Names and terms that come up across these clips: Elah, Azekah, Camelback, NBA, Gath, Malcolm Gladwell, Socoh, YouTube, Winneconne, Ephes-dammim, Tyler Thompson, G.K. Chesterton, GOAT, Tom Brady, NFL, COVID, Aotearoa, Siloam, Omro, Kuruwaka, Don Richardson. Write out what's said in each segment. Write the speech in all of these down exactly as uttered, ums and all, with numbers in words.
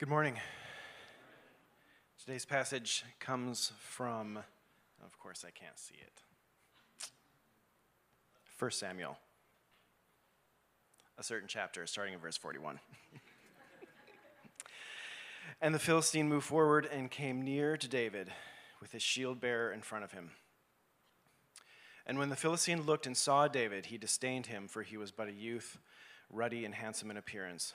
Good morning. Today's passage comes from, of course I can't see it, First Samuel, a certain chapter, starting in verse forty-one. And the Philistine moved forward and came near to David with his shield-bearer in front of him. And when the Philistine looked and saw David, he disdained him, for he was but a youth, ruddy and handsome in appearance.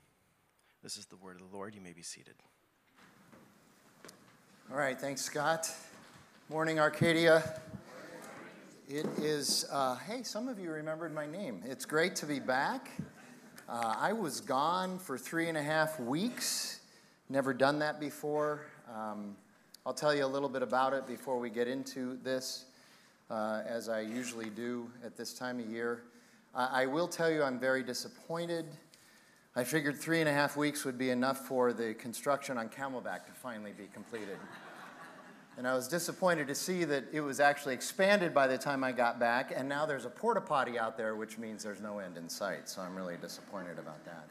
This is the word of the Lord. You may be seated. All right. Thanks, Scott. Morning, Arcadia. It is, uh, hey, some of you remembered my name. It's great to be back. Uh, I was gone for three and a half weeks. Never done that before. Um, I'll tell you a little bit about it before we get into this, uh, as I usually do at this time of year. Uh, I will tell you I'm very disappointed. I figured three and a half weeks would be enough for the construction on Camelback to finally be completed. And I was disappointed to see that it was actually expanded by the time I got back, and now there's a porta potty out there, which means there's no end in sight, so I'm really disappointed about that.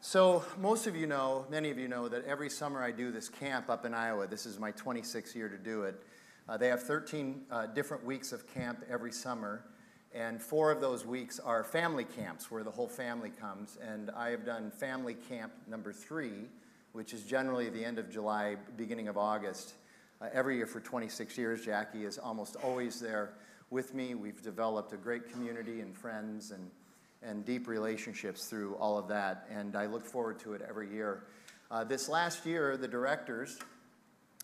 So most of you know, many of you know, that every summer I do this camp up in Iowa. This is my twenty-sixth year to do it. Uh, they have thirteen uh, different weeks of camp every summer. And four of those weeks are family camps, where the whole family comes. And I have done family camp number three, which is generally the end of July, beginning of August. Uh, every year for twenty-six years, Jackie is almost always there with me. We've developed a great community and friends and, and deep relationships through all of that. And I look forward to it every year. Uh, this last year, the directors,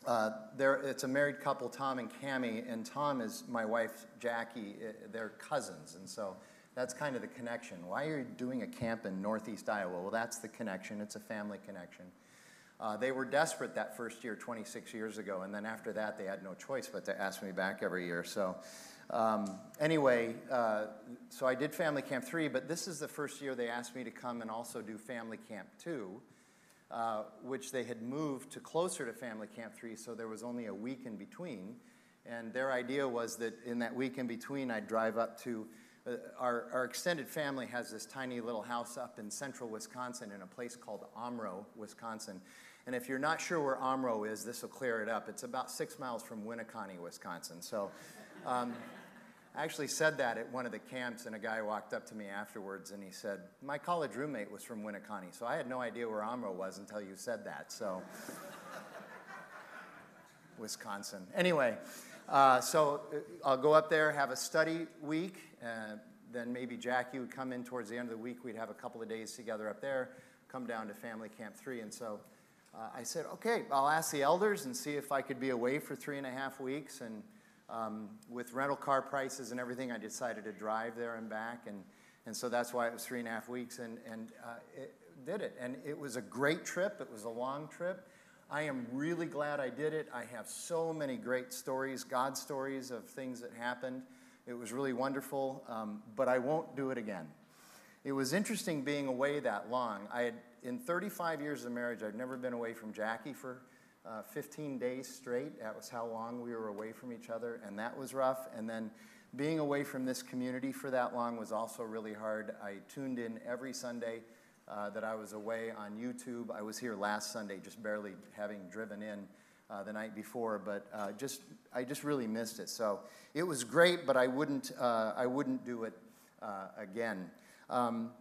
Uh, it's a married couple, Tom and Cammie, and Tom is my wife, Jackie. They're cousins, and so that's kind of the connection. Why are you doing a camp in northeast Iowa? Well, that's the connection. It's a family connection. Uh, they were desperate that first year, twenty-six years ago, and then after that, they had no choice but to ask me back every year. So um, anyway, uh, so I did Family Camp three, but this is the first year they asked me to come and also do Family Camp two. Uh, which they had moved to closer to Family Camp three, so there was only a week in between. And their idea was that in that week in between, I'd drive up to, uh, our, our extended family has this tiny little house up in central Wisconsin in a place called Omro, Wisconsin. And if you're not sure where Omro is, this will clear it up. It's about six miles from Winneconne, Wisconsin. So um, I actually said that at one of the camps, and a guy walked up to me afterwards, and he said, "My college roommate was from Winneconne, so I had no idea where Omro was until you said that." So, Wisconsin. Anyway, uh, so I'll go up there, have a study week, uh, then maybe Jackie would come in towards the end of the week. We'd have a couple of days together up there, come down to Family Camp three, and so uh, I said, "Okay, I'll ask the elders and see if I could be away for three and a half weeks." And Um, with rental car prices and everything, I decided to drive there and back, and, and so that's why it was three and a half weeks, and, and uh, it did it. And it was a great trip. It was a long trip. I am really glad I did it. I have so many great stories, God stories of things that happened. It was really wonderful, um, but I won't do it again. It was interesting being away that long. I had, in thirty-five years of marriage, I'd never been away from Jackie for Uh, fifteen days straight. That was how long we were away from each other, and that was rough. And then being away from this community for that long was also really hard. I tuned in every Sunday uh, that I was away on YouTube. I was here last Sunday, just barely having driven in uh, the night before, but uh, just I just really missed it. So it was great, but I wouldn't uh, I wouldn't do it uh, again. Um,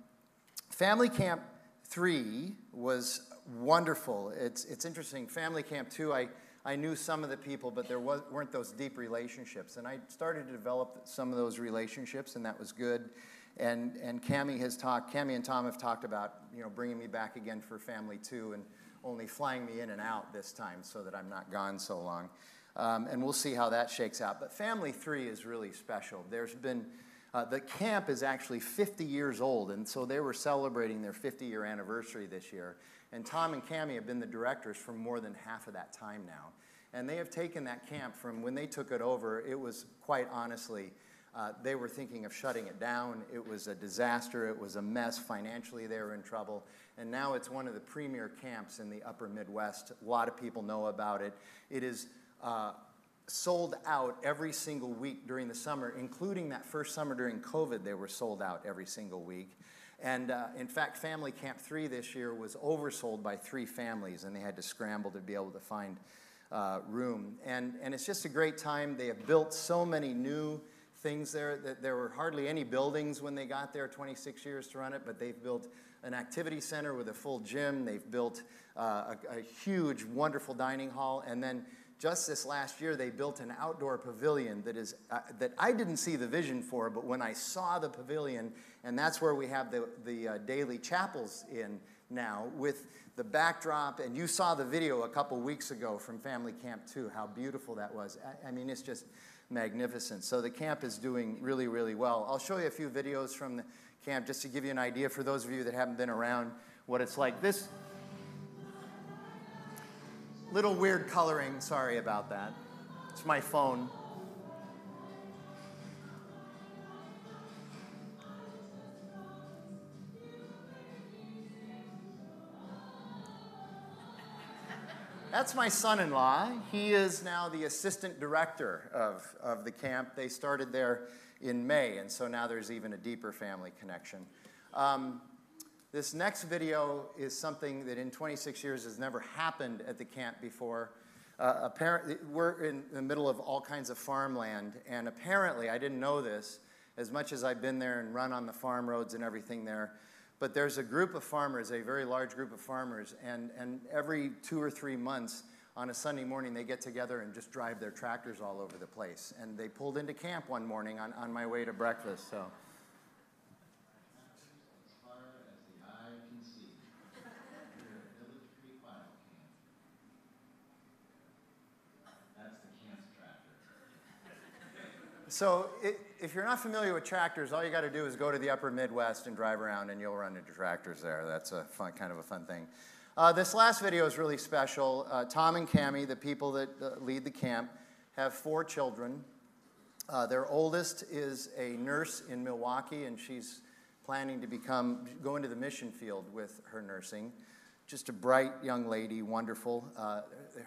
Family Camp three was wonderful. It's, it's interesting. Family Camp two, I, I knew some of the people, but there was, weren't those deep relationships. And I started to develop some of those relationships, and that was good. And and Cammie has talked, Cammie and Tom have talked about, you know, bringing me back again for family too, and only flying me in and out this time so that I'm not gone so long. Um, and we'll see how that shakes out. But family three is really special. There's been, uh, the camp is actually fifty years old, and so they were celebrating their fifty-year anniversary this year. And Tom and Cammie have been the directors for more than half of that time now. And they have taken that camp from when they took it over, it was quite honestly, Uh, they were thinking of shutting it down. It was a disaster. It was a mess. Financially, they were in trouble. And now it's one of the premier camps in the upper Midwest. A lot of people know about it. It is uh, sold out every single week during the summer, including that first summer during COVID, they were sold out every single week. And uh, in fact, Family Camp three this year was oversold by three families, and they had to scramble to be able to find uh, room. And, and it's just a great time. They have built so many new things there, that there were hardly any buildings when they got there, twenty-six years to run it, but they've built an activity center with a full gym. They've built uh, a, a huge, wonderful dining hall. And then just this last year, they built an outdoor pavilion that is uh, that I didn't see the vision for, but when I saw the pavilion, and that's where we have the, the uh, daily chapels in now with the backdrop. And you saw the video a couple weeks ago from Family Camp two, how beautiful that was. I, I mean, it's just magnificent. So the camp is doing really, really well. I'll show you a few videos from the camp just to give you an idea, for those of you that haven't been around, what it's like. This little weird coloring, sorry about that. It's my phone. That's my son-in-law. He is now the assistant director of, of the camp. They started there in May, and so now there's even a deeper family connection. Um, this next video is something that in twenty-six years has never happened at the camp before. Uh, apparently, we're in the middle of all kinds of farmland, and apparently, I didn't know this, as much as I've been there and run on the farm roads and everything there, but there's a group of farmers, a very large group of farmers, and, and every two or three months on a Sunday morning, they get together and just drive their tractors all over the place. And they pulled into camp one morning on, on my way to breakfast, so. So it, if you're not familiar with tractors, all you got to do is go to the upper Midwest and drive around, and you'll run into tractors there. That's a fun, kind of a fun thing. Uh, this last video is really special. Uh, Tom and Cammie, the people that uh, lead the camp, have four children. Uh, their oldest is a nurse in Milwaukee, and she's planning to become, go into the mission field with her nursing. Just a bright young lady, wonderful. Uh,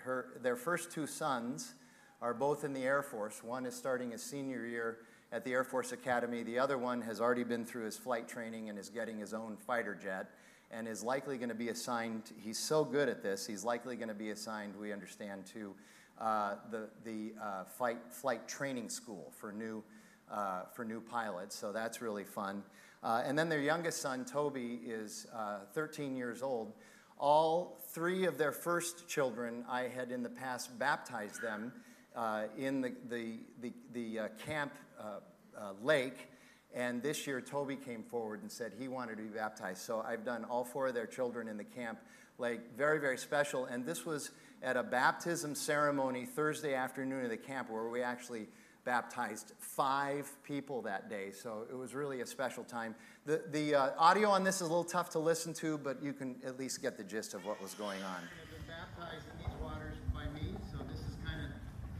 her, their first two sons are both in the Air Force. One is starting his senior year at the Air Force Academy. The other one has already been through his flight training and is getting his own fighter jet and is likely going to be assigned, he's so good at this, he's likely going to be assigned, we understand, to uh, the, the uh, flight, flight training school for new, uh, for new pilots. So that's really fun. Uh, and then their youngest son, Toby, is uh, thirteen years old. All three of their first children, I had in the past baptized them Uh, in the, the, the, the uh, camp uh, uh, lake, and this year Toby came forward and said he wanted to be baptized. So I've done all four of their children in the camp lake. Very, very special. And this was at a baptism ceremony Thursday afternoon of the camp where we actually baptized five people that day. So it was really a special time. The, the uh, audio on this is a little tough to listen to, but you can at least get the gist of what was going on. I've been baptized in these waters by me, so this is kind of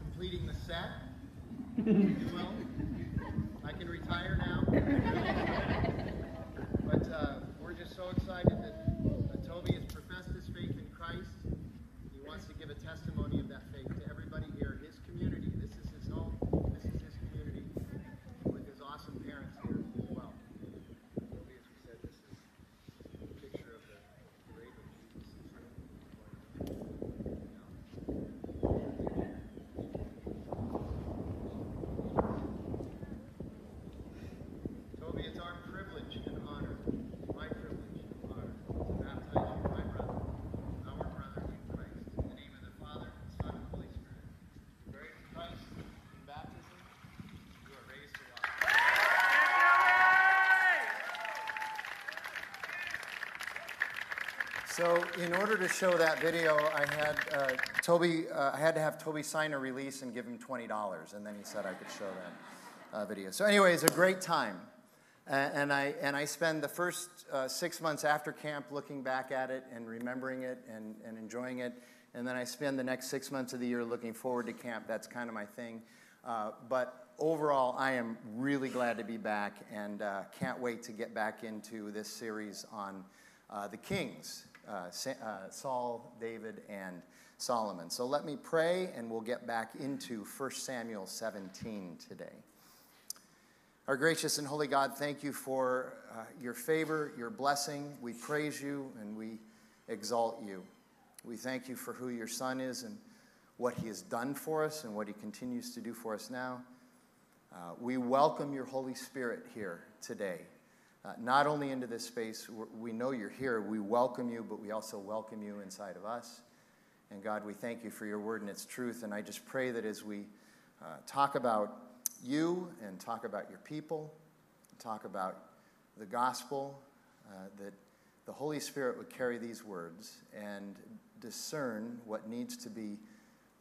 completing the set, well, I can retire now, but uh, we're just so excited that uh, Toby has professed his faith in Christ. He wants to give a testimony of that faith to everybody here, his community. This is his home, this is his community, with his awesome parents here as well. Toby, as we said, this is a picture of the great of Jesus. Baptize you, my brother, our brother in Christ, in the name of the Father, So in order to show that video, I had uh, Toby. Uh, I had to have Toby sign a release and give him twenty dollars, and then he said I could show that uh, video. So anyway, it's a great time, uh, and I and I spend the first uh, six months after camp looking back at it and remembering it and and enjoying it, and then I spend the next six months of the year looking forward to camp. That's kind of my thing, uh, but. Overall, I am really glad to be back and uh, can't wait to get back into this series on uh, the kings, uh, Sa uh, Saul, David, and Solomon. So let me pray and we'll get back into First Samuel seventeen today. Our gracious and holy God, thank you for uh, your favor, your blessing. We praise you and we exalt you. We thank you for who your son is and what he has done for us and what he continues to do for us now. Uh, we welcome your Holy Spirit here today, uh, not only into this space. We know you're here. We welcome you, but we also welcome you inside of us. And God, we thank you for your word and its truth. And I just pray that as we uh, talk about you and talk about your people, talk about the gospel, uh, that the Holy Spirit would carry these words and discern what needs to be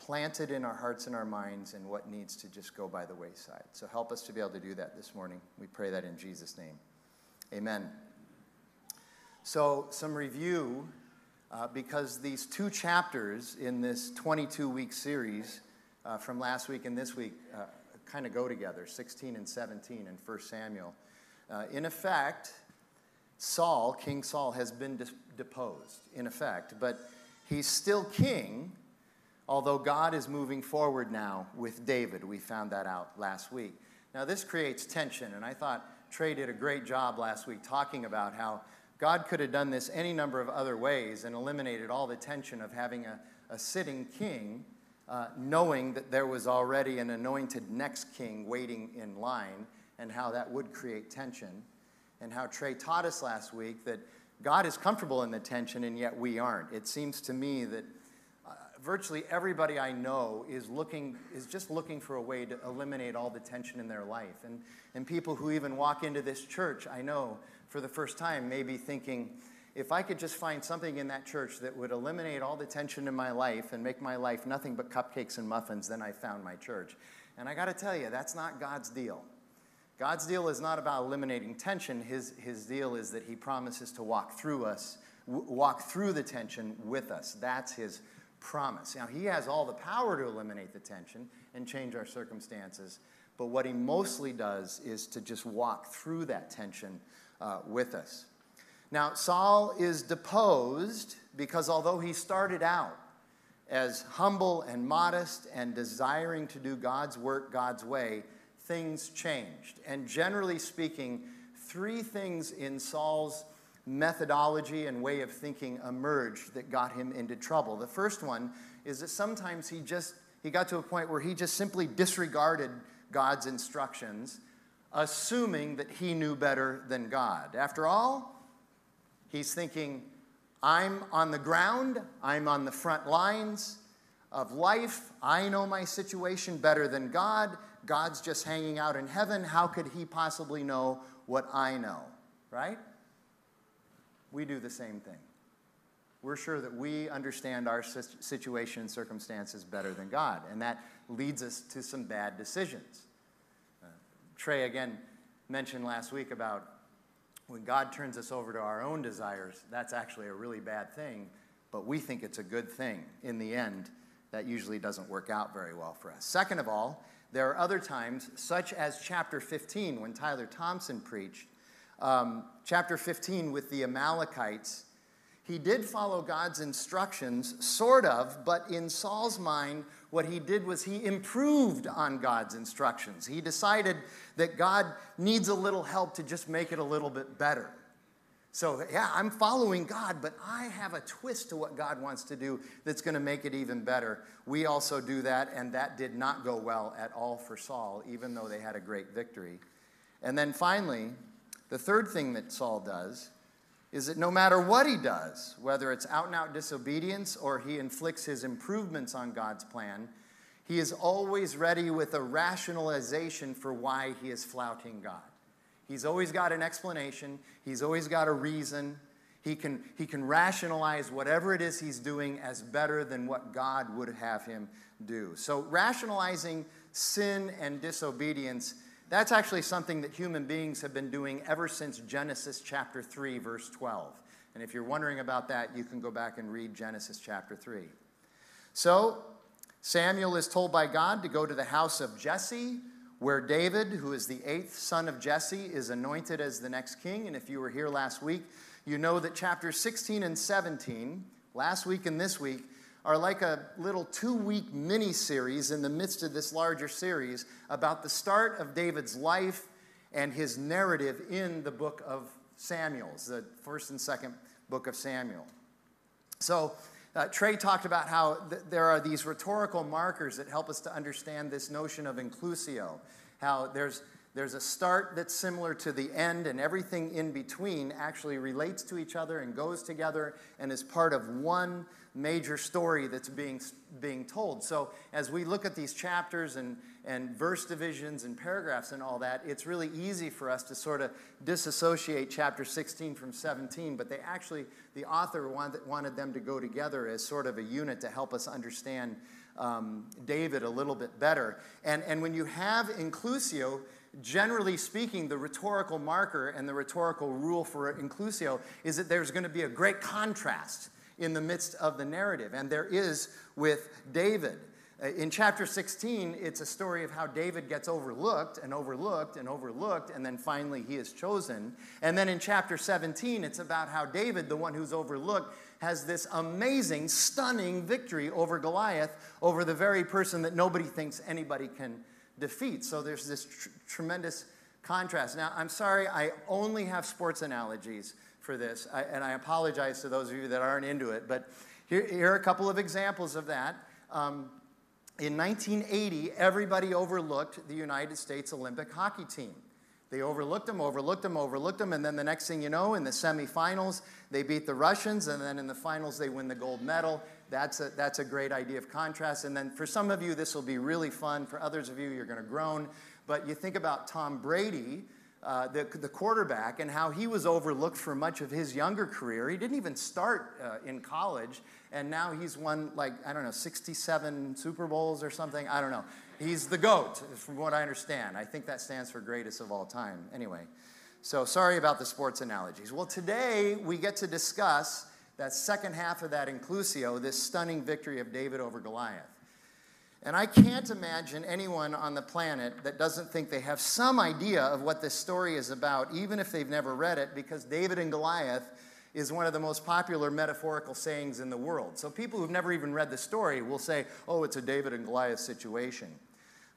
planted in our hearts and our minds and what needs to just go by the wayside. So help us to be able to do that this morning. We pray that in Jesus' name. Amen. So some review, uh, because these two chapters in this twenty-two week series uh, from last week and this week uh, kind of go together, sixteen and seventeen in First Samuel. Uh, in effect, Saul, King Saul, has been deposed, in effect, but he's still king, although God is moving forward now with David. We found that out last week. Now this creates tension, and I thought Trey did a great job last week talking about how God could have done this any number of other ways and eliminated all the tension of having a, a sitting king, uh, knowing that there was already an anointed next king waiting in line, and how that would create tension, and how Trey taught us last week that God is comfortable in the tension, and yet we aren't. It seems to me that virtually everybody I know is looking, is just looking for a way to eliminate all the tension in their life. And, and people who even walk into this church, I know, for the first time, may be thinking, if I could just find something in that church that would eliminate all the tension in my life and make my life nothing but cupcakes and muffins, then I found my church. And I got to tell you, that's not God's deal. God's deal is not about eliminating tension. His, his deal is that he promises to walk through us, w- walk through the tension with us. That's his promise. Now, he has all the power to eliminate the tension and change our circumstances, but what he mostly does is to just walk through that tension uh, with us. Now, Saul is deposed because although he started out as humble and modest and desiring to do God's work God's way, things changed. And generally speaking, three things in Saul's methodology and way of thinking emerged that got him into trouble. The first one is that sometimes he just, he got to a point where he just simply disregarded God's instructions, assuming that he knew better than God. After all, he's thinking, I'm on the ground, I'm on the front lines of life, I know my situation better than God, God's just hanging out in heaven, how could he possibly know what I know, right? We do the same thing. We're sure that we understand our situation and circumstances better than God, and that leads us to some bad decisions. Uh, Trey, again, mentioned last week about when God turns us over to our own desires, that's actually a really bad thing, but we think it's a good thing. In the end, that usually doesn't work out very well for us. Second of all, there are other times, such as chapter fifteen, when Tyler Thompson preached, Um, chapter fifteen with the Amalekites. He did follow God's instructions, sort of, but in Saul's mind, what he did was he improved on God's instructions. He decided that God needs a little help to just make it a little bit better. So, yeah, I'm following God, but I have a twist to what God wants to do that's going to make it even better. We also do that, and that did not go well at all for Saul, even though they had a great victory. And then finally, the third thing that Saul does is that no matter what he does, whether it's out-and-out disobedience or he inflicts his improvements on God's plan, he is always ready with a rationalization for why he is flouting God. He's always got an explanation. He's always got a reason. He can, he can rationalize whatever it is he's doing as better than what God would have him do. So rationalizing sin and disobedience, that's actually something that human beings have been doing ever since Genesis chapter three, verse twelve. And if you're wondering about that, you can go back and read Genesis chapter three. So Samuel is told by God to go to the house of Jesse, where David, who is the eighth son of Jesse, is anointed as the next king. And if you were here last week, you know that chapters sixteen and seventeen, last week and this week, are like a little two-week mini-series in the midst of this larger series about the start of David's life and his narrative in the book of Samuel, the first and second book of Samuel. So uh, Trey talked about how th- there are these rhetorical markers that help us to understand this notion of inclusio, how there's There's a start that's similar to the end, and everything in between actually relates to each other and goes together and is part of one major story that's being, being told. So as we look at these chapters and, and verse divisions and paragraphs and all that, it's really easy for us to sort of disassociate chapter sixteen from seventeen, but they actually, the author wanted, wanted them to go together as sort of a unit to help us understand um, David a little bit better. And, and when you have inclusio, generally speaking, the rhetorical marker and the rhetorical rule for inclusio is that there's going to be a great contrast in the midst of the narrative, and there is with David. In chapter sixteen, it's a story of how David gets overlooked and overlooked and overlooked, and then finally he is chosen. And then in chapter seventeen, it's about how David, the one who's overlooked, has this amazing, stunning victory over Goliath, over the very person that nobody thinks anybody can defeat. So there's this tr- tremendous contrast. Now, I'm sorry, I only have sports analogies for this, I, and I apologize to those of you that aren't into it, but here, here are a couple of examples of that. Um, in nineteen eighty, everybody overlooked the United States Olympic hockey team. They overlooked them, overlooked them, overlooked them, and then the next thing you know, in the semifinals, they beat the Russians, and then in the finals, they win the gold medal. That's a, that's a great idea of contrast. And then for some of you, this will be really fun. For others of you, you're going to groan. But you think about Tom Brady, uh, the, the quarterback, and how he was overlooked for much of his younger career. He didn't even start uh, in college, and now he's won, like, I don't know, sixty-seven Super Bowls or something. I don't know. He's the GOAT, from what I understand. I think that stands for greatest of all time. Anyway, so sorry about the sports analogies. Well, today we get to discuss that second half of that inclusio, this stunning victory of David over Goliath. And I can't imagine anyone on the planet that doesn't think they have some idea of what this story is about, even if they've never read it, because David and Goliath is one of the most popular metaphorical sayings in the world. So people who've never even read the story will say, oh, it's a David and Goliath situation.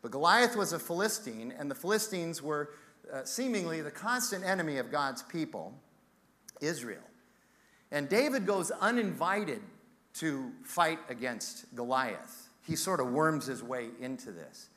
But Goliath was a Philistine, and the Philistines were uh, seemingly the constant enemy of God's people, Israel. And David goes uninvited to fight against Goliath. He sort of worms his way into this.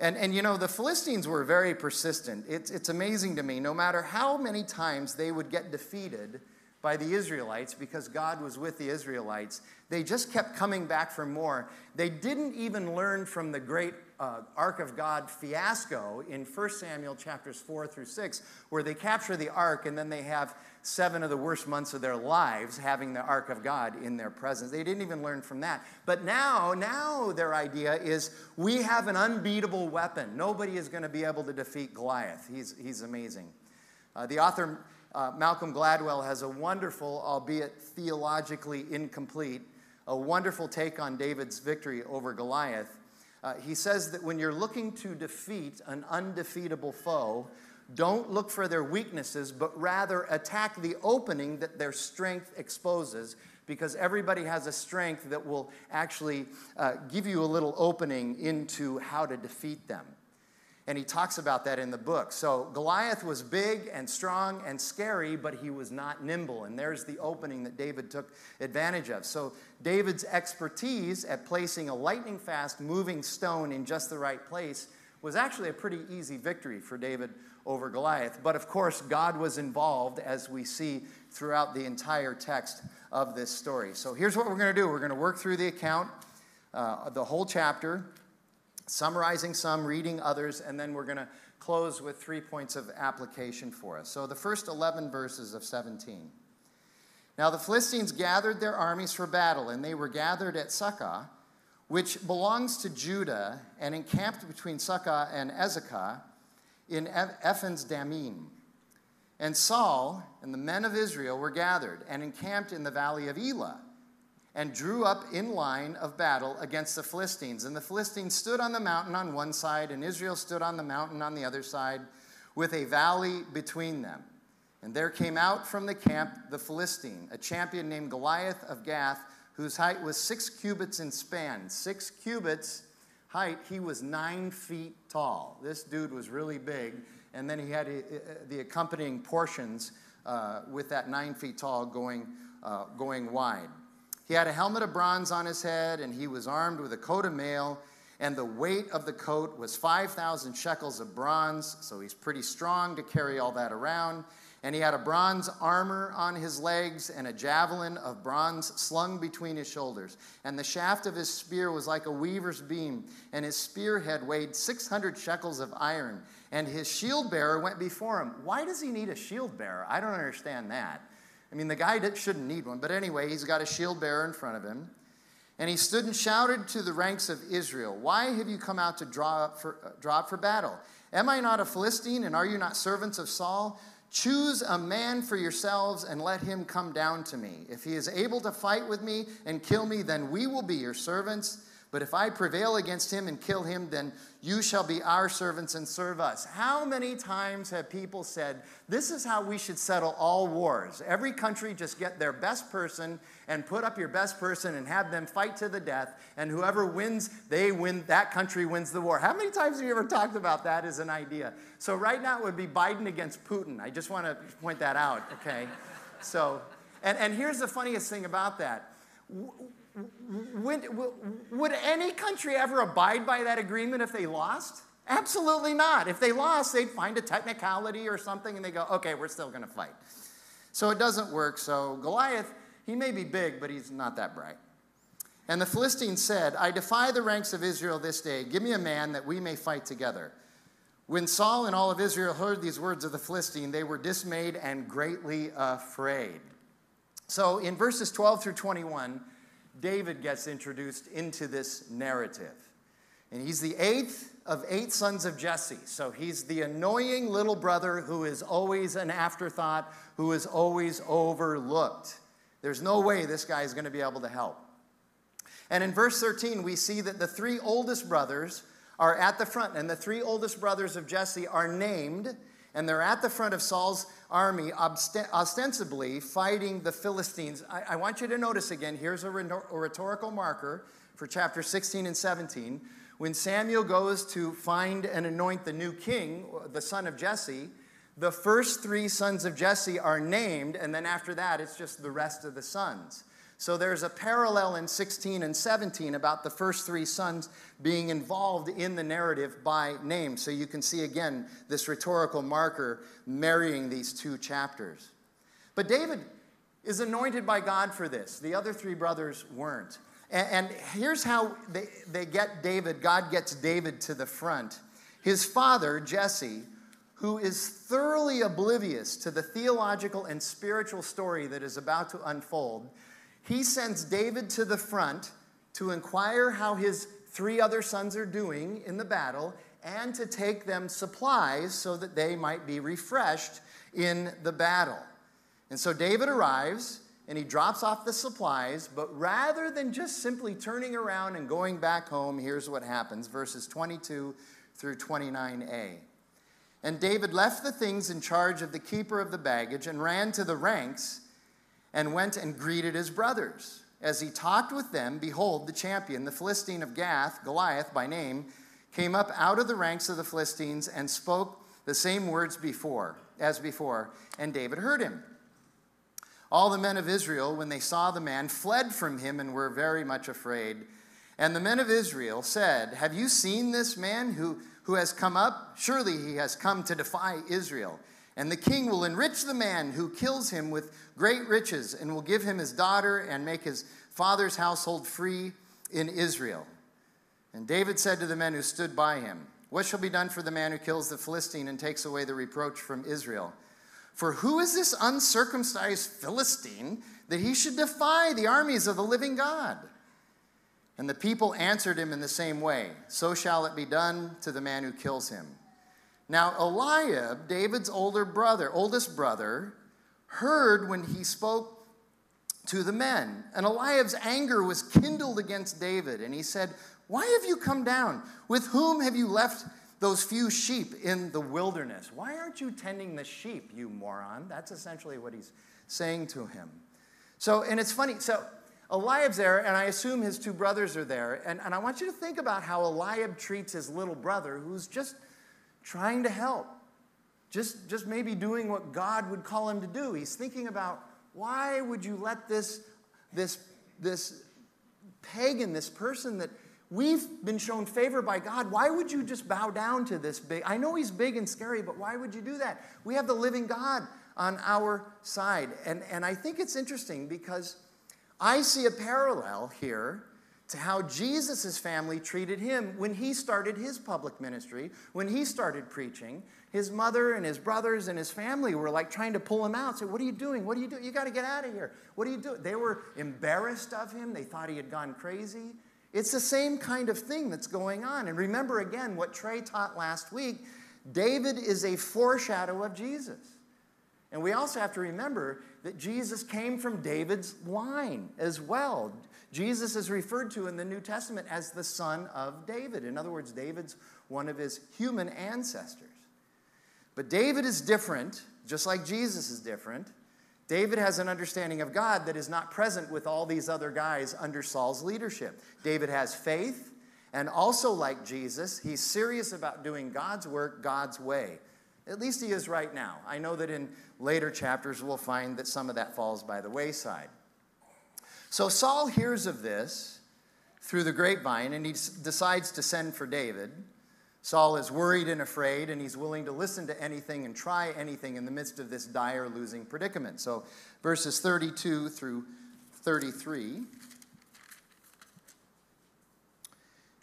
And, and you know, the Philistines were very persistent. It's, it's amazing to me, no matter how many times they would get defeated by the Israelites, because God was with the Israelites, they just kept coming back for more. They didn't even learn from the great uh, Ark of God fiasco in First Samuel chapters four through six, where they capture the Ark and then they have seven of the worst months of their lives having the Ark of God in their presence. They didn't even learn from that. But now, now their idea is we have an unbeatable weapon. Nobody is going to be able to defeat Goliath. He's, he's amazing. Uh, the author... Uh, Malcolm Gladwell has a wonderful, albeit theologically incomplete, a wonderful take on David's victory over Goliath. Uh, he says that when you're looking to defeat an undefeatable foe, don't look for their weaknesses, but rather attack the opening that their strength exposes, because everybody has a strength that will actually uh, give you a little opening into how to defeat them. And he talks about that in the book. So Goliath was big and strong and scary, but he was not nimble. And there's the opening that David took advantage of. So David's expertise at placing a lightning-fast moving stone in just the right place was actually a pretty easy victory for David over Goliath. But of course, God was involved, as we see throughout the entire text of this story. So here's what we're going to do. We're going to work through the account, uh, the whole chapter, summarizing some, reading others, and then we're going to close with three points of application for us. So the first eleven verses of seventeen. Now the Philistines gathered their armies for battle, and they were gathered at Socoh, which belongs to Judah, and encamped between Socoh and Azekah in Ephes-dammim. And Saul and the men of Israel were gathered and encamped in the valley of Elah, and drew up in line of battle against the Philistines. And the Philistines stood on the mountain on one side, and Israel stood on the mountain on the other side, with a valley between them. And there came out from the camp the Philistine, a champion named Goliath of Gath, whose height was six cubits in span. Six cubits height, he was nine feet tall. This dude was really big, and then he had the accompanying portions uh, with that nine feet tall going, uh, going wide. He had a helmet of bronze on his head, and he was armed with a coat of mail, and the weight of the coat was five thousand shekels of bronze, so he's pretty strong to carry all that around. And he had a bronze armor on his legs and a javelin of bronze slung between his shoulders. And the shaft of his spear was like a weaver's beam, and his spearhead weighed six hundred shekels of iron. And his shield bearer went before him. Why does he need a shield bearer? I don't understand that. I mean, the guy shouldn't need one. But anyway, he's got a shield bearer in front of him. And he stood and shouted to the ranks of Israel, "Why have you come out to draw up for, uh, draw up for battle? Am I not a Philistine, and are you not servants of Saul? Choose a man for yourselves and let him come down to me. If he is able to fight with me and kill me, then we will be your servants. But if I prevail against him and kill him, then you shall be our servants and serve us." How many times have people said, this is how we should settle all wars? Every country just get their best person and put up your best person and have them fight to the death. And whoever wins, they win. That country wins the war. How many times have you ever talked about that as an idea? So right now it would be Biden against Putin. I just want to point that out, okay? So, and, and here's the funniest thing about that. Would, would any country ever abide by that agreement if they lost? Absolutely not. If they lost, they'd find a technicality or something, and they go, okay, we're still going to fight. So it doesn't work. So Goliath, he may be big, but he's not that bright. And the Philistine said, "I defy the ranks of Israel this day. Give me a man that we may fight together." When Saul and all of Israel heard these words of the Philistine, they were dismayed and greatly afraid. So in verses twelve through twenty-one, David gets introduced into this narrative. And he's the eighth of eight sons of Jesse. So he's the annoying little brother who is always an afterthought, who is always overlooked. There's no way this guy is going to be able to help. And in verse thirteen, we see that the three oldest brothers are at the front. And the three oldest brothers of Jesse are named, and they're at the front of Saul's army, ostensibly fighting the Philistines. I, I want you to notice again, here's a, re a rhetorical marker for chapter sixteen and seventeen. When Samuel goes to find and anoint the new king, the son of Jesse, the first three sons of Jesse are named, and then after that, it's just the rest of the sons. So there's a parallel in sixteen and seventeen about the first three sons being involved in the narrative by name. So you can see again this rhetorical marker marrying these two chapters. But David is anointed by God for this. The other three brothers weren't. And, and here's how they, they get David, God gets David to the front. His father, Jesse, who is thoroughly oblivious to the theological and spiritual story that is about to unfold, he sends David to the front to inquire how his three other sons are doing in the battle and to take them supplies so that they might be refreshed in the battle. And so David arrives and he drops off the supplies, but rather than just simply turning around and going back home, here's what happens, verses twenty-two through twenty-nine a. "And David left the things in charge of the keeper of the baggage and ran to the ranks and went and greeted his brothers. As he talked with them, behold, the champion, the Philistine of Gath, Goliath by name, came up out of the ranks of the Philistines and spoke the same words before, as before, and David heard him. All the men of Israel, when they saw the man, fled from him and were very much afraid. And the men of Israel said, 'Have you seen this man who, who has come up? Surely he has come to defy Israel. And the king will enrich the man who kills him with great riches and will give him his daughter and make his father's household free in Israel.' And David said to the men who stood by him, 'What shall be done for the man who kills the Philistine and takes away the reproach from Israel? For who is this uncircumcised Philistine that he should defy the armies of the living God? And the people answered him in the same way. So shall it be done to the man who kills him. Now Eliab, David's older brother, oldest brother, heard when he spoke to the men. And Eliab's anger was kindled against David. And he said, why have you come down? With whom have you left those few sheep in the wilderness? Why aren't you tending the sheep, you moron? That's essentially what he's saying to him. So, and it's funny. So Eliab's there, and I assume his two brothers are there. And, and I want you to think about how Eliab treats his little brother, who's just trying to help. Just, just maybe doing what God would call him to do. He's thinking about, why would you let this, this, this pagan, this person that we've been shown favor by God, why would you just bow down to this big? I know he's big and scary, but why would you do that? We have the living God on our side. And, and I think it's interesting because I see a parallel here to how Jesus' family treated him when he started his public ministry, when he started preaching. His mother and his brothers and his family were like trying to pull him out. Say, what are you doing? What are you doing? You got to get out of here. What are you doing? They were embarrassed of him. They thought he had gone crazy. It's the same kind of thing that's going on. And remember again what Trey taught last week. David is a foreshadow of Jesus. And we also have to remember that Jesus came from David's line as well. Jesus is referred to in the New Testament as the son of David. In other words, David's one of his human ancestors. But David is different, just like Jesus is different. David has an understanding of God that is not present with all these other guys under Saul's leadership. David has faith, and also like Jesus, he's serious about doing God's work God's way. At least he is right now. I know that in later chapters we'll find that some of that falls by the wayside. So Saul hears of this through the grapevine, and he decides to send for David. Saul is worried and afraid, and he's willing to listen to anything and try anything in the midst of this dire losing predicament. So verses thirty-two through thirty-three.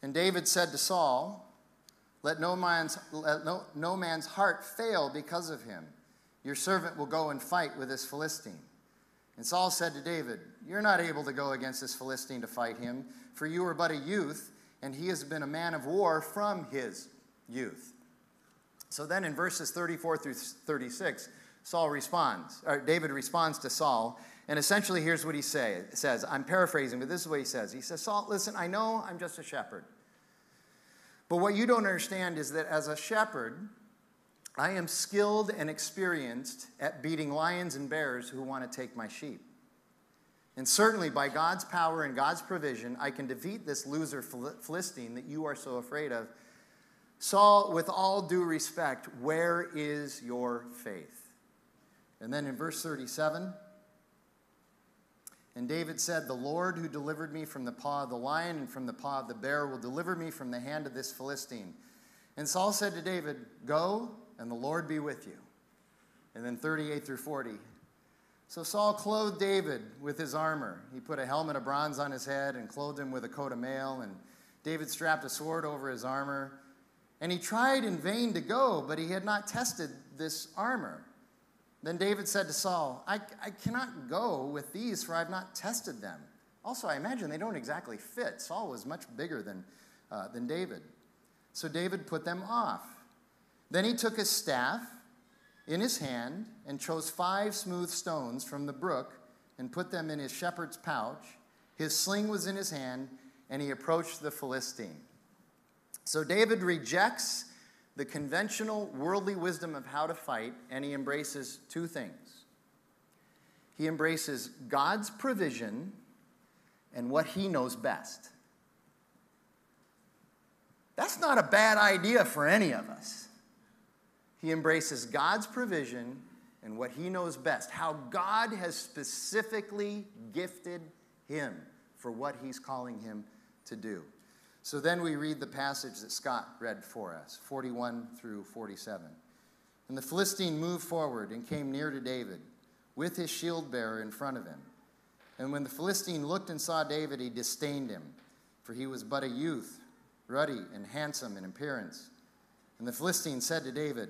And David said to Saul, Let no man's, let no, no man's heart fail because of him. Your servant will go and fight with this Philistine. And Saul said to David, You're not able to go against this Philistine to fight him, for you are but a youth, and he has been a man of war from his youth. So then in verses thirty-four through thirty-six, Saul responds, or David responds to Saul, and essentially here's what he say, says. I'm paraphrasing, but this is what he says. He says, Saul, listen, I know I'm just a shepherd. But what you don't understand is that as a shepherd, I am skilled and experienced at beating lions and bears who want to take my sheep. And certainly by God's power and God's provision, I can defeat this loser Philistine that you are so afraid of. Saul, with all due respect, where is your faith? And then in verse thirty-seven, and David said, The Lord who delivered me from the paw of the lion and from the paw of the bear will deliver me from the hand of this Philistine. And Saul said to David, Go, and the Lord be with you. And then thirty-eight through forty. So Saul clothed David with his armor. He put a helmet of bronze on his head and clothed him with a coat of mail. And David strapped a sword over his armor. And he tried in vain to go, but he had not tested this armor. Then David said to Saul, I, I cannot go with these, for I have not tested them. Also, I imagine they don't exactly fit. Saul was much bigger than, uh, than David. So David put them off. Then he took his staff in his hand and chose five smooth stones from the brook and put them in his shepherd's pouch. His sling was in his hand, and he approached the Philistine. So David rejects the conventional worldly wisdom of how to fight, and he embraces two things. He embraces God's provision and what he knows best. That's not a bad idea for any of us. He embraces God's provision and what he knows best, how God has specifically gifted him for what he's calling him to do. So then we read the passage that Scott read for us, forty-one through forty-seven. And the Philistine moved forward and came near to David with his shield bearer in front of him. And when the Philistine looked and saw David, he disdained him, for he was but a youth, ruddy and handsome in appearance. And the Philistine said to David,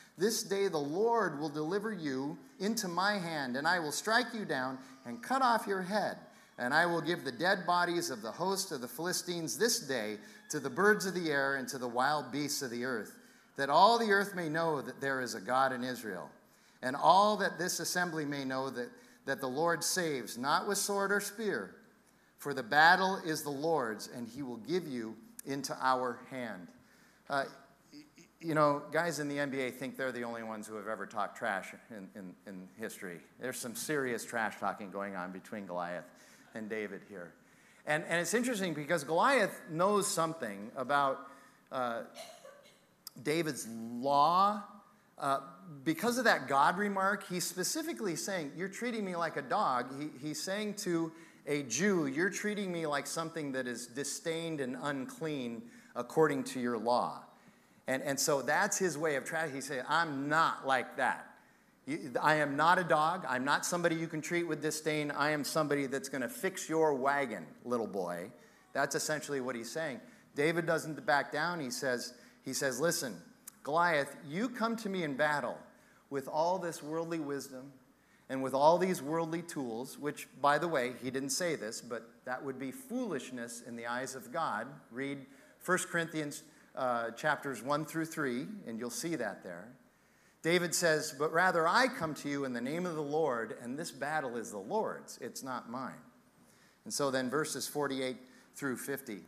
This day the Lord will deliver you into my hand, and I will strike you down and cut off your head. And I will give the dead bodies of the host of the Philistines this day to the birds of the air and to the wild beasts of the earth, that all the earth may know that there is a God in Israel, and all that this assembly may know that that the Lord saves, not with sword or spear. For the battle is the Lord's, and he will give you into our hand. Uh, you know, guys in the N B A think they're the only ones who have ever talked trash in, in, in history. There's some serious trash talking going on between Goliath and David here. And, and it's interesting because Goliath knows something about uh, David's law. Uh, because of that God remark, he's specifically saying, you're treating me like a dog. He, he's saying to a Jew, you're treating me like something that is disdained and unclean according to your law. And, and so that's his way of trashing. He said, I'm not like that. You, I am not a dog. I'm not somebody you can treat with disdain. I am somebody that's going to fix your wagon, little boy. That's essentially what he's saying. David doesn't back down. He says, he says, listen, Goliath, you come to me in battle with all this worldly wisdom and with all these worldly tools, which, by the way, he didn't say this, but that would be foolishness in the eyes of God. Read First Corinthians uh, chapters one through three, and you'll see that there. David says, but rather I come to you in the name of the Lord, and this battle is the Lord's. It's not mine. And so then verses forty-eight through fifty.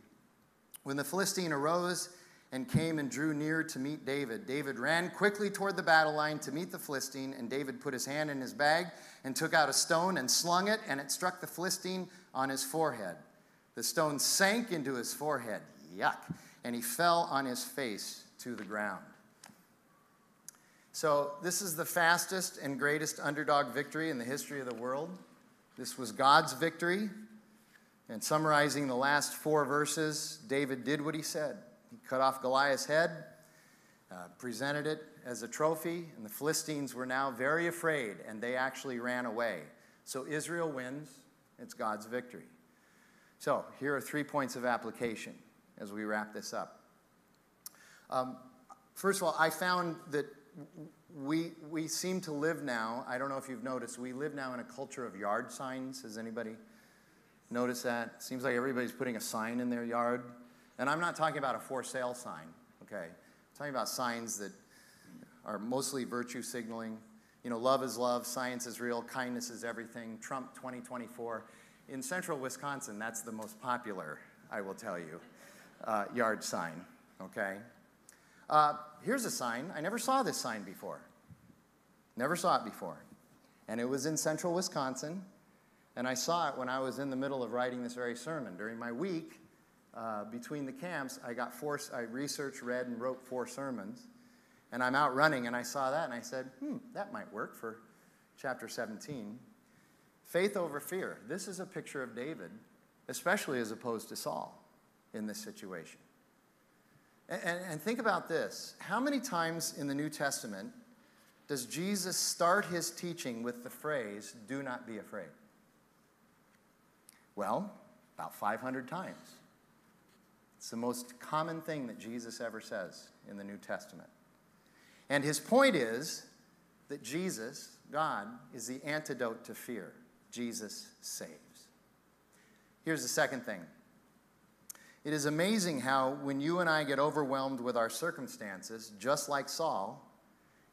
When the Philistine arose and came and drew near to meet David, David ran quickly toward the battle line to meet the Philistine, and David put his hand in his bag and took out a stone and slung it, and it struck the Philistine on his forehead. The stone sank into his forehead, yuck, and he fell on his face to the ground. So this is the fastest and greatest underdog victory in the history of the world. This was God's victory. And summarizing the last four verses, David did what he said. He cut off Goliath's head, uh, presented it as a trophy, and the Philistines were now very afraid, and they actually ran away. So Israel wins. It's God's victory. So here are three points of application as we wrap this up. Um, first of all, I found that we, we seem to live now, I don't know if you've noticed, we live now in a culture of yard signs. Has anybody noticed that? Seems like everybody's putting a sign in their yard. And I'm not talking about a for sale sign, okay? I'm talking about signs that are mostly virtue signaling. You know, love is love, science is real, kindness is everything, Trump twenty twenty-four. In central Wisconsin, that's the most popular, I will tell you, uh, yard sign, okay? Uh, here's a sign. I never saw this sign before. Never saw it before. And it was in central Wisconsin, and I saw it when I was in the middle of writing this very sermon. During my week, Uh, between the camps, I got four, I researched, read, and wrote four sermons. And I'm out running, and I saw that, and I said, hmm, that might work for chapter seventeen. Faith over fear. This is a picture of David, especially as opposed to Saul in this situation. And, and, and think about this. How many times in the New Testament does Jesus start his teaching with the phrase, do not be afraid? Well, about five hundred times. It's the most common thing that Jesus ever says in the New Testament. And his point is that Jesus, God, is the antidote to fear. Jesus saves. Here's the second thing. It is amazing how when you and I get overwhelmed with our circumstances, just like Saul,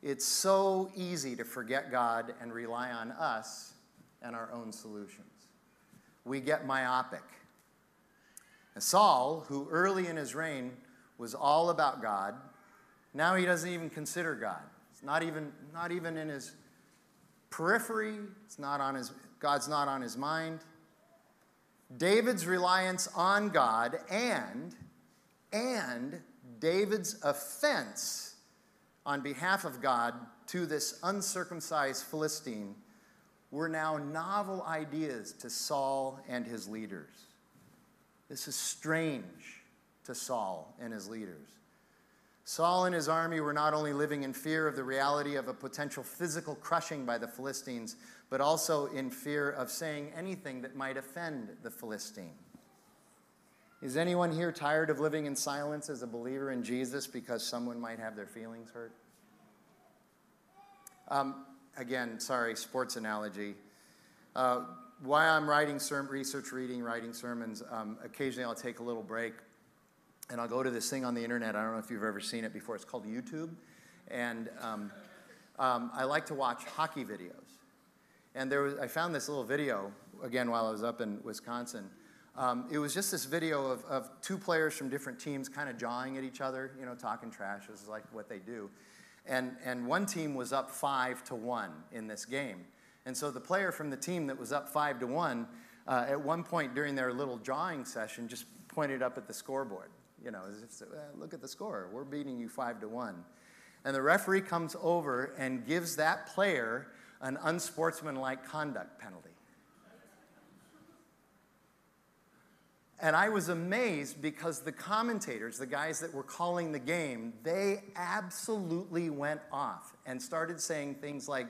it's so easy to forget God and rely on us and our own solutions. We get myopic. And Saul, who early in his reign was all about God, now he doesn't even consider God. It's not even, not even in his periphery. It's not on his, God's not on his mind. David's reliance on God and, and David's offense on behalf of God to this uncircumcised Philistine were now novel ideas to Saul and his leaders. This is strange to Saul and his leaders. Saul and his army were not only living in fear of the reality of a potential physical crushing by the Philistines, but also in fear of saying anything that might offend the Philistine. Is anyone here tired of living in silence as a believer in Jesus because someone might have their feelings hurt? Um, again, sorry, sports analogy. Uh, while I'm writing ser- research, reading, writing sermons, um, occasionally I'll take a little break. And I'll go to this thing on the internet. I don't know if you've ever seen it before. It's called YouTube. And um, um, I like to watch hockey videos. And there was, I found this little video, again, while I was up in Wisconsin. Um, it was just this video of, of two players from different teams kind of jawing at each other, you know, talking trash. This is like what they do. And, and one team was up five to one in this game. And so the player from the team that was up five to one, uh, at one point during their little jawing session, just pointed up at the scoreboard. You know, as if, look at the score. We're beating you five to one. And the referee comes over and gives that player an unsportsmanlike conduct penalty. And I was amazed because the commentators, the guys that were calling the game, they absolutely went off and started saying things like,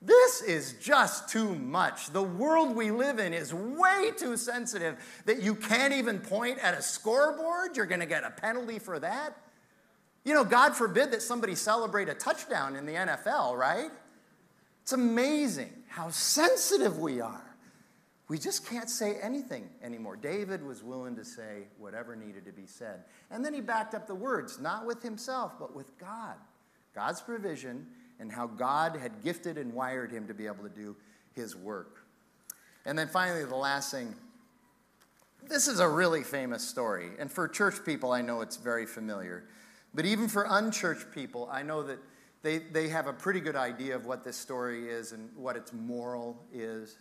this is just too much. The world we live in is way too sensitive that you can't even point at a scoreboard. You're going to get a penalty for that. You know, God forbid that somebody celebrate a touchdown in the N F L, right? It's amazing how sensitive we are. We just can't say anything anymore. David was willing to say whatever needed to be said. And then he backed up the words, not with himself, but with God. God's provision and how God had gifted and wired him to be able to do his work. And then finally, the last thing. This is a really famous story. And for church people, I know it's very familiar. But even for unchurched people, I know that they, they have a pretty good idea of what this story is and what its moral is.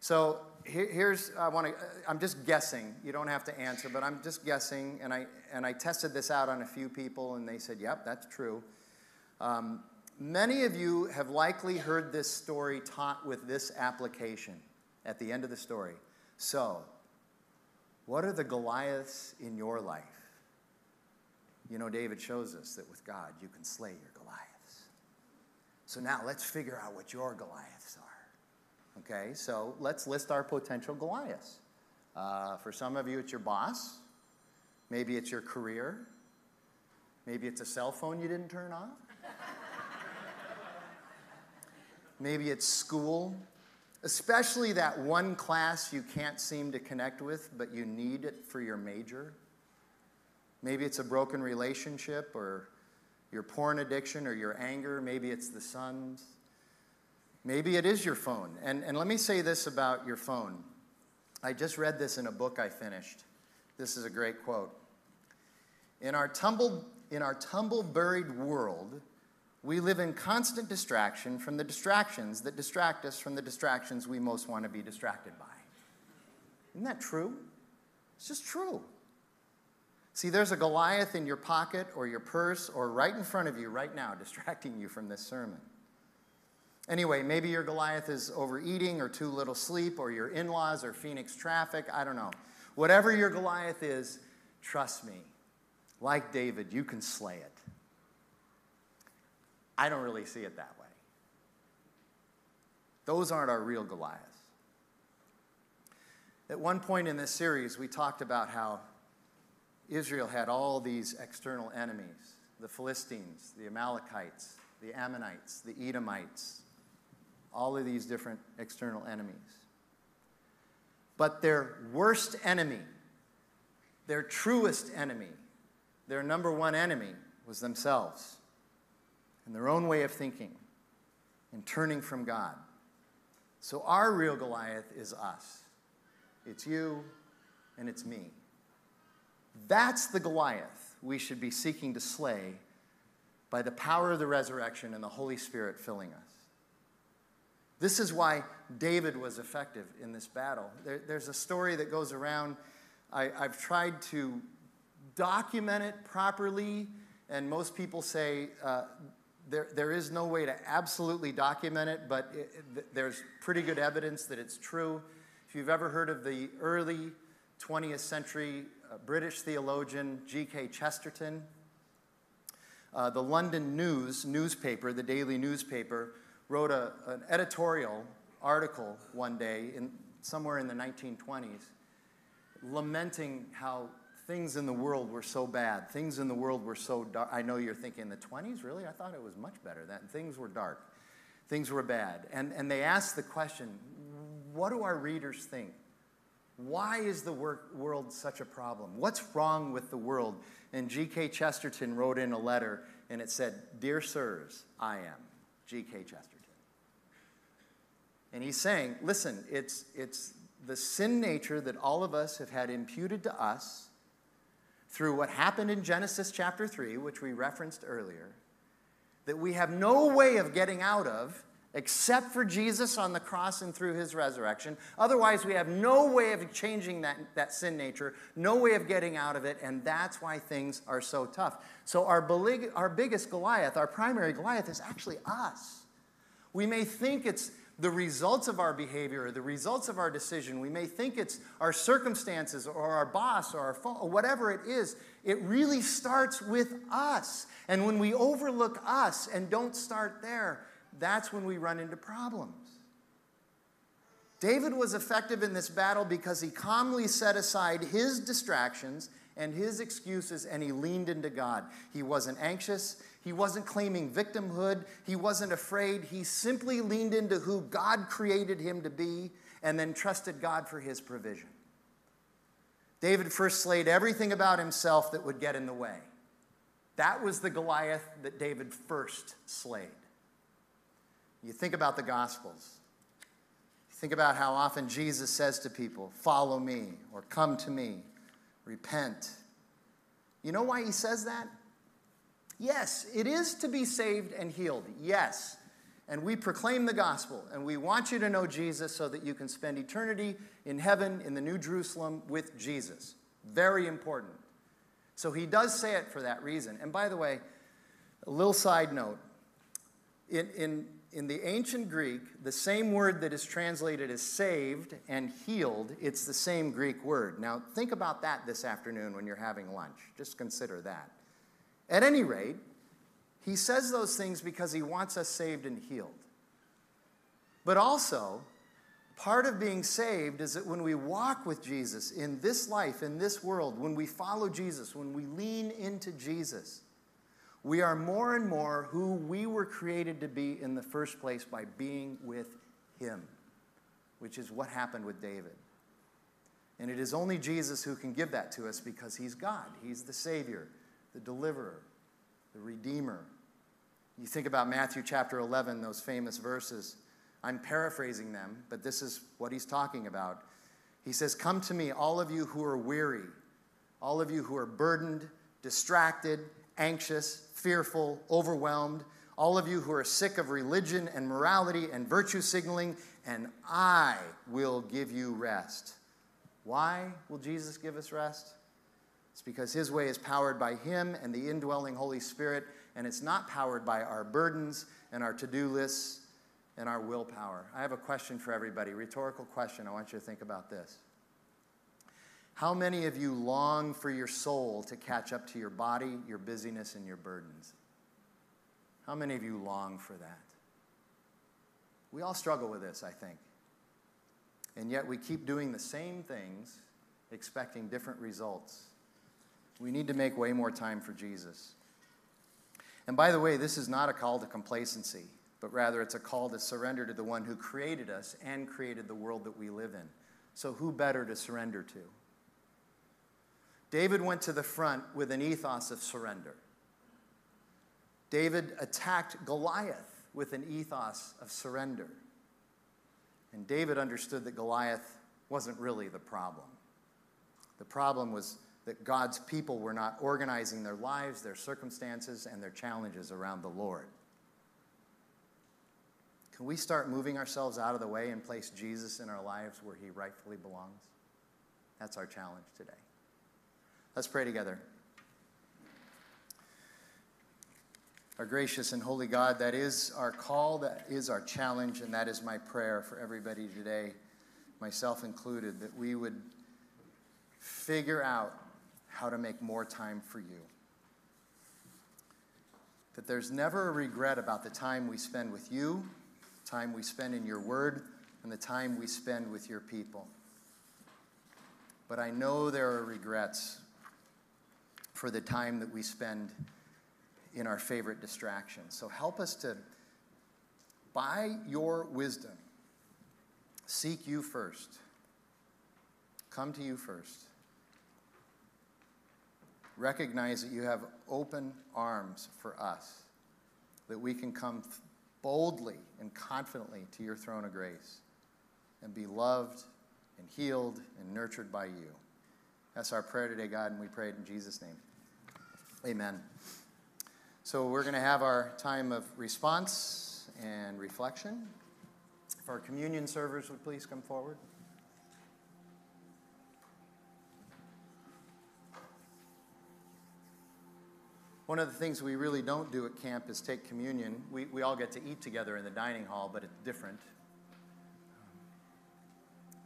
So here, here's, I want to, I'm just guessing. You don't have to answer, but I'm just guessing. And I, and I tested this out on a few people, and they said, yep, that's true. Um, Many of you have likely heard this story taught with this application at the end of the story. So, what are the Goliaths in your life? You know, David shows us that with God, you can slay your Goliaths. So now let's figure out what your Goliaths are. Okay, so let's list our potential Goliaths. Uh, for some of you, it's your boss. Maybe it's your career. Maybe it's a cell phone you didn't turn off. Maybe it's school, especially that one class you can't seem to connect with, but you need it for your major. Maybe it's a broken relationship or your porn addiction or your anger. Maybe it's the sons. Maybe it is your phone. And, and let me say this about your phone. I just read this in a book I finished. This is a great quote. In our tumble, in our tumble-buried world, we live in constant distraction from the distractions that distract us from the distractions we most want to be distracted by. Isn't that true? It's just true. See, there's a Goliath in your pocket or your purse or right in front of you right now distracting you from this sermon. Anyway, maybe your Goliath is overeating or too little sleep or your in-laws or Phoenix traffic. I don't know. Whatever your Goliath is, trust me, like David, you can slay it. I don't really see it that way. Those aren't our real Goliaths. At one point in this series, we talked about how Israel had all these external enemies, the Philistines, the Amalekites, the Ammonites, the Edomites, all of these different external enemies. But their worst enemy, their truest enemy, their number one enemy was themselves. And their own way of thinking and turning from God. So our real Goliath is us. It's you and it's me. That's the Goliath we should be seeking to slay by the power of the resurrection and the Holy Spirit filling us. This is why David was effective in this battle. There, there's a story that goes around. I, I've tried to document it properly, and most people say, uh, there, there is no way to absolutely document it, but it, it, there's pretty good evidence that it's true. If you've ever heard of the early twentieth century uh, British theologian G K Chesterton, uh, the London News newspaper, the daily newspaper, wrote a, an editorial article one day, in, somewhere in the nineteen twenties, lamenting how things in the world were so bad. Things in the world were so dark. I know you're thinking, the twenties? Really? I thought it was much better then. Things were dark. Things were bad. And, and they asked the question, what do our readers think? Why is the work, world such a problem? What's wrong with the world? And G K Chesterton wrote in a letter, and it said, "Dear sirs, I am G K Chesterton." And he's saying, listen, it's, it's the sin nature that all of us have had imputed to us through what happened in Genesis chapter three, which we referenced earlier, that we have no way of getting out of except for Jesus on the cross and through his resurrection. Otherwise, we have no way of changing that, that sin nature, no way of getting out of it, and that's why things are so tough. So our, belig- our biggest Goliath, our primary Goliath, is actually us. We may think it's the results of our behavior or the results of our decision. We may think it's our circumstances or our boss or our phone or whatever it is. It really starts with us. And when we overlook us and don't start there, that's when we run into problems. David was effective in this battle because he calmly set aside his distractions and his excuses, and he leaned into God. He wasn't anxious. He wasn't claiming victimhood. He wasn't afraid. He simply leaned into who God created him to be and then trusted God for his provision. David first slayed everything about himself that would get in the way. That was the Goliath that David first slayed. You think about the Gospels. Think about how often Jesus says to people, "Follow me," or "Come to me." Repent. You know why he says that? Yes, it is to be saved and healed. Yes. And we proclaim the gospel, and we want you to know Jesus so that you can spend eternity in heaven, in the New Jerusalem, with Jesus. Very important. So he does say it for that reason. And by the way, a little side note. In, in, in the ancient Greek, the same word that is translated as saved and healed, it's the same Greek word. Now, think about that this afternoon when you're having lunch. Just consider that. At any rate, he says those things because he wants us saved and healed. But also, part of being saved is that when we walk with Jesus in this life, in this world, when we follow Jesus, when we lean into Jesus, we are more and more who we were created to be in the first place by being with him, which is what happened with David. And it is only Jesus who can give that to us because he's God. He's the Savior, the Deliverer, the Redeemer. You think about Matthew chapter eleven, those famous verses. I'm paraphrasing them, but this is what he's talking about. He says, "Come to me, all of you who are weary, all of you who are burdened, distracted, anxious, fearful, overwhelmed, all of you who are sick of religion and morality and virtue signaling, and I will give you rest." Why will Jesus give us rest? It's because his way is powered by him and the indwelling Holy Spirit, and it's not powered by our burdens and our to-do lists and our willpower. I have a question for everybody, rhetorical question. I want you to think about this. How many of you long for your soul to catch up to your body, your busyness, and your burdens? How many of you long for that? We all struggle with this, I think. And yet we keep doing the same things, expecting different results. We need to make way more time for Jesus. And by the way, this is not a call to complacency, but rather it's a call to surrender to the one who created us and created the world that we live in. So who better to surrender to? David went to the front with an ethos of surrender. David attacked Goliath with an ethos of surrender. And David understood that Goliath wasn't really the problem. The problem was that God's people were not organizing their lives, their circumstances, and their challenges around the Lord. Can we start moving ourselves out of the way and place Jesus in our lives where he rightfully belongs? That's our challenge today. Let's pray together. Our gracious and holy God, that is our call, that is our challenge, and that is my prayer for everybody today, myself included, that we would figure out how to make more time for you. That there's never a regret about the time we spend with you, the time we spend in your word, and the time we spend with your people. But I know there are regrets for the time that we spend in our favorite distractions. So help us to, by your wisdom, seek you first, come to you first, recognize that you have open arms for us, that we can come boldly and confidently to your throne of grace and be loved and healed and nurtured by you. That's our prayer today, God, and we pray it in Jesus' name. Amen. So we're going to have our time of response and reflection. If our communion servers would please come forward. One of the things we really don't do at camp is take communion. We, we all get to eat together in the dining hall, but it's different.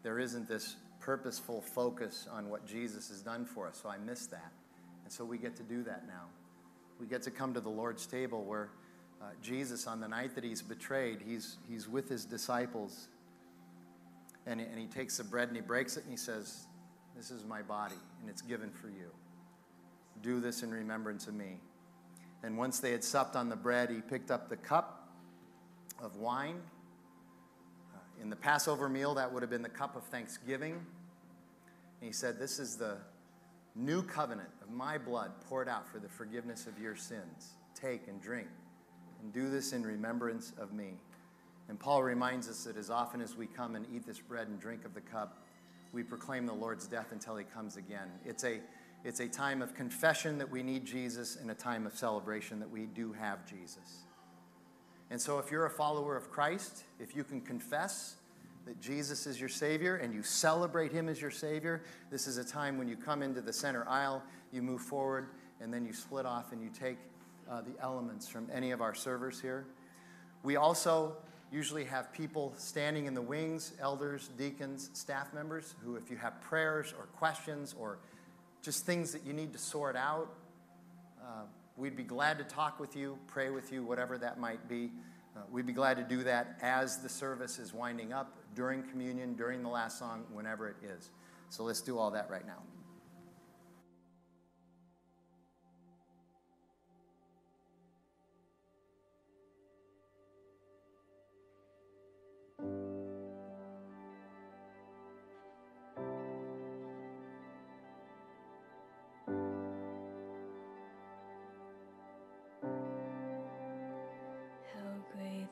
There isn't this purposeful focus on what Jesus has done for us, so I miss that. And so we get to do that now. We get to come to the Lord's table where uh, Jesus, on the night that he's betrayed, he's, he's with his disciples. And, and he takes the bread and he breaks it and he says, "This is my body and it's given for you. Do this in remembrance of me." And once they had supped on the bread, he picked up the cup of wine. Uh, in the Passover meal, that would have been the cup of thanksgiving. And he said, "This is the new covenant of my blood poured out for the forgiveness of your sins. Take and drink and do this in remembrance of me." And Paul reminds us that as often as we come and eat this bread and drink of the cup, we proclaim the Lord's death until he comes again. It's a, it's a time of confession that we need Jesus and a time of celebration that we do have Jesus. And so if you're a follower of Christ, if you can confess that Jesus is your Savior, and you celebrate him as your Savior, this is a time when you come into the center aisle, you move forward, and then you split off and you take uh, the elements from any of our servers here. We also usually have people standing in the wings, elders, deacons, staff members, who if you have prayers or questions or just things that you need to sort out, uh, we'd be glad to talk with you, pray with you, whatever that might be. Uh, we'd be glad to do that as the service is winding up, during communion, during the last song, whenever it is. So let's do all that right now.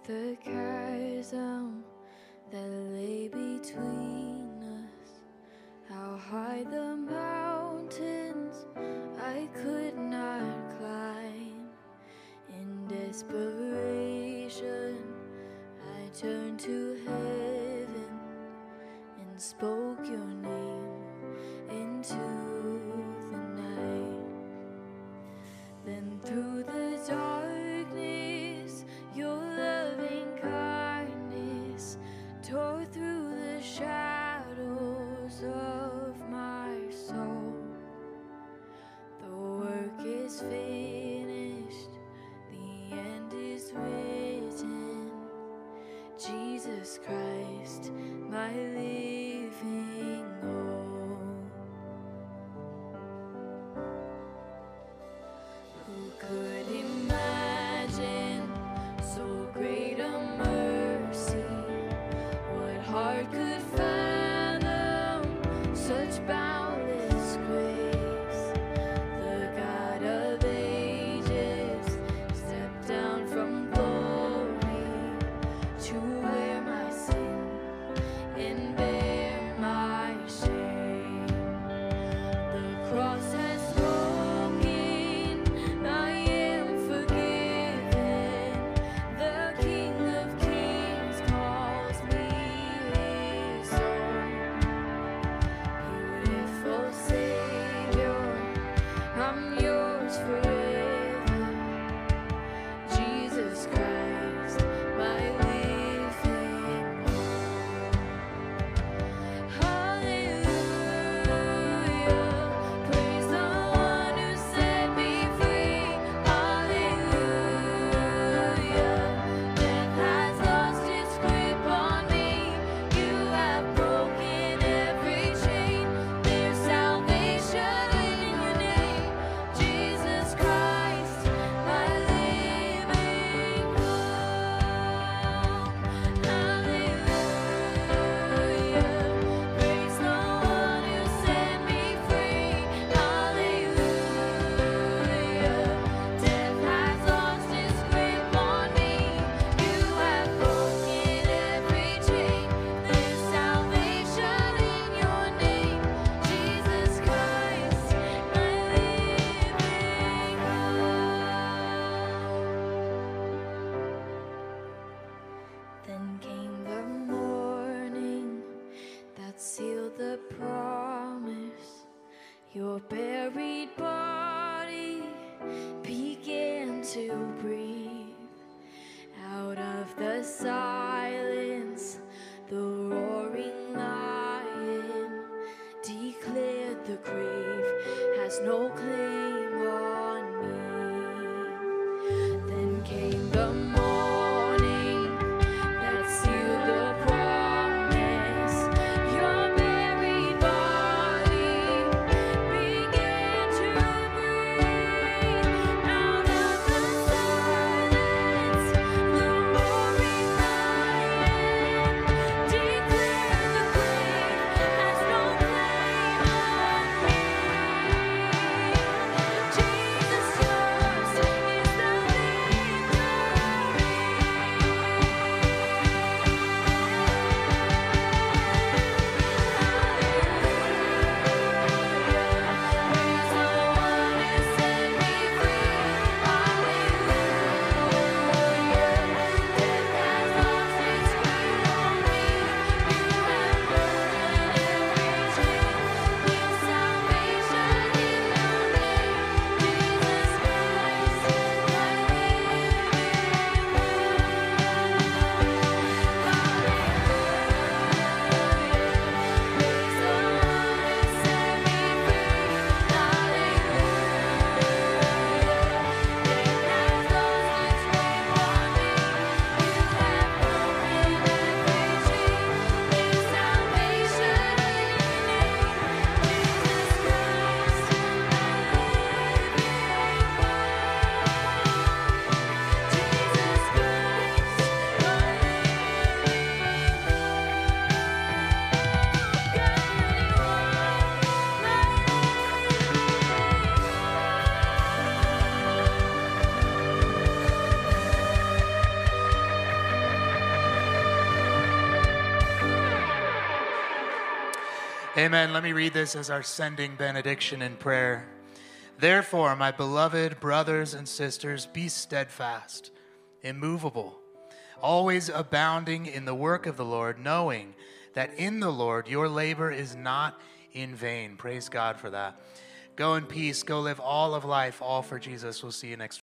The chasm that lay between us, how high the mountains I could not climb. In desperation, I turned to heaven and spoke your name into the night. Then through the darkness, your loving kindness tore through the shadows of my soul. The work is finished, the end is written. Jesus Christ, my living all. Who could imagine so great a mercy? What heart could fathom such boundless grace? The God of ages stepped down from glory to wear my sin and bear my shame. The cross has spoken, I am forgiven. The King of Kings. Then came the morning that sealed the promise. Your buried body began to breathe. Out of the silence, the roaring lion declared the grave has no claim on me. Then came the morning. Amen. Let me read this as our sending benediction in prayer. Therefore, my beloved brothers and sisters, be steadfast, immovable, always abounding in the work of the Lord, knowing that in the Lord your labor is not in vain. Praise God for that. Go in peace. Go live all of life, all for Jesus. We'll see you next week.